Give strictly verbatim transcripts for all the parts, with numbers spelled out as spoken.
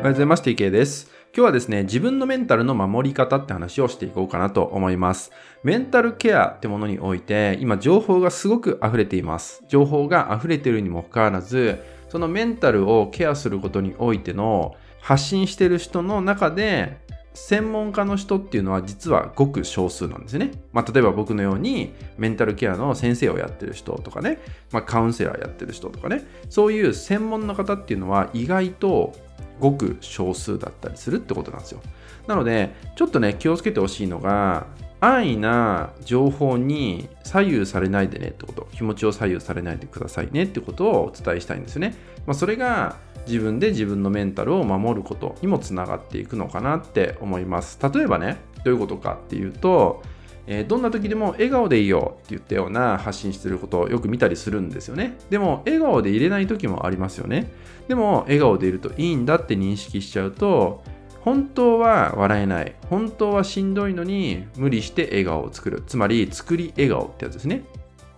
おはようございます。ティーケー です。今日はですね、自分のメンタルの守り方って話をしていこうかなと思います。メンタルケアってものにおいて、今情報がすごく溢れています。情報が溢れているにもかかわらず、そのメンタルをケアすることにおいての発信している人の中で、専門家の人っていうのは実はごく少数なんですね。まあ、例えば僕のようにメンタルケアの先生をやってる人とかね、まあ、カウンセラーやってる人とかね、そういう専門の方っていうのは意外とごく少数だったりするってことなんですよ。なのでちょっとね気をつけてほしいのが、安易な情報に左右されないでねってこと、気持ちを左右されないでくださいねってことをお伝えしたいんですよね。まあ、それが自分で自分のメンタルを守ることにもつながっていくのかなって思います。例えばね、どういうことかっていうと、えー、どんな時でも笑顔でいいよって言ったような発信してることをよく見たりするんですよね。でも笑顔でいれない時もありますよね。でも笑顔でいるといいんだって認識しちゃうと、本当は笑えない、本当はしんどいのに無理して笑顔を作る。つまり作り笑顔ってやつですね。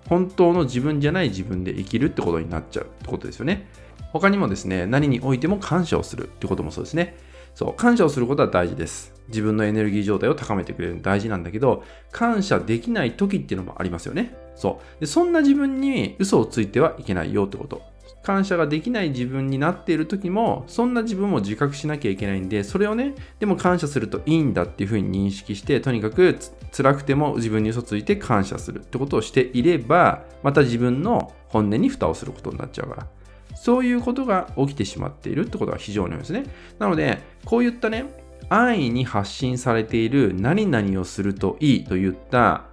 本当の自分じゃない自分で生きるってことになっちゃうってことですよね。他にもですね、何においても感謝をするってこともそうですね。そう、感謝をすることは大事です。自分のエネルギー状態を高めてくれるの大事なんだけど、感謝できない時っていうのもありますよね。そう。で、そんな自分に嘘をついてはいけないよってこと。感謝ができない自分になっている時も、そんな自分も自覚しなきゃいけないんで、それをね、でも感謝するといいんだっていうふうに認識して、とにかく辛くても自分に嘘ついて感謝するってことをしていれば、また自分の本音に蓋をすることになっちゃうから。そういうことが起きてしまっているってことが非常に多いですね。なので、こういったね、安易に発信されている何々をするといいといった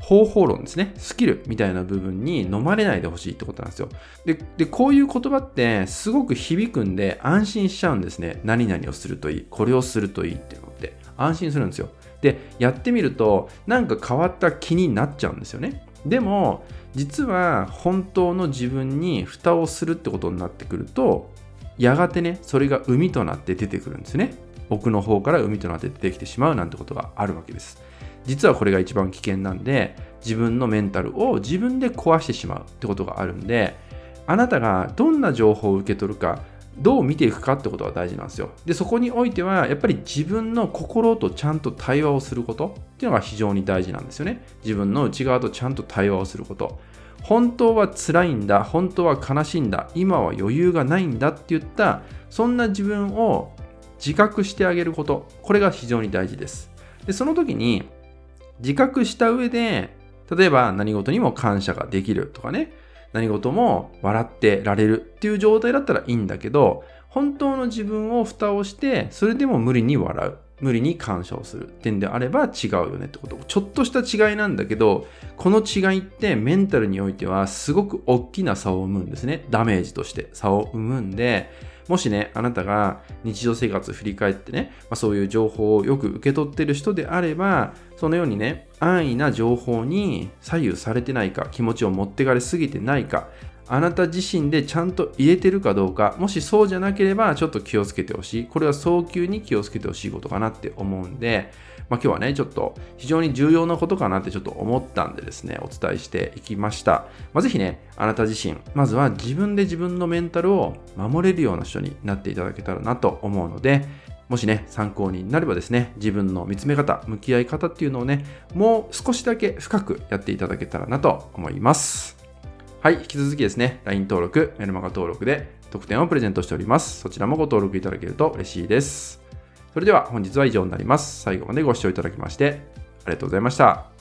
方法論ですね、スキルみたいな部分に飲まれないでほしいってことなんですよ。で、で、こういう言葉ってすごく響くんで安心しちゃうんですね。何々をするといい、これをするといいっていうのって安心するんですよ。で、やってみるとなんか変わった気になっちゃうんですよね。でも実は本当の自分に蓋をするってことになってくると、やがてね、それが海となって出てくるんですね。奥の方から海となって出てきてしまうなんてことがあるわけです。実はこれが一番危険なんで、自分のメンタルを自分で壊してしまうってことがあるんで、あなたがどんな情報を受け取るか、どう見ていくかってことが大事なんですよ。で、そこにおいてはやっぱり自分の心とちゃんと対話をすることっていうのが非常に大事なんですよね。自分の内側とちゃんと対話をすること、本当は辛いんだ、本当は悲しいんだ、今は余裕がないんだって言った、そんな自分を自覚してあげること、これが非常に大事です。で、その時に自覚した上で、例えば何事にも感謝ができるとかね、何事も笑ってられるっていう状態だったらいいんだけど、本当の自分を蓋をして、それでも無理に笑う、無理に感謝をする点であれば違うよねってこと。ちょっとした違いなんだけど、この違いってメンタルにおいてはすごく大きな差を生むんですね。ダメージとして差を生むんで、もしね、あなたが日常生活を振り返ってね、まあ、そういう情報をよく受け取っている人であれば、そのようにね、安易な情報に左右されてないか、気持ちを持ってかれすぎてないか、あなた自身でちゃんと入れてるかどうか、もしそうじゃなければちょっと気をつけてほしい。これは早急に気をつけてほしいことかなって思うんで、まあ、今日はね、ちょっと非常に重要なことかなってちょっと思ったんでですね、お伝えしていきました。まあ、ぜひね、あなた自身、まずは自分で自分のメンタルを守れるような人になっていただけたらなと思うので、もしね、参考になればですね、自分の見つめ方、向き合い方っていうのをね、もう少しだけ深くやっていただけたらなと思います。はい、引き続きですね、ライン 登録、メルマガ登録で特典をプレゼントしております。そちらもご登録いただけると嬉しいです。それでは本日は以上になります。最後までご視聴いただきましてありがとうございました。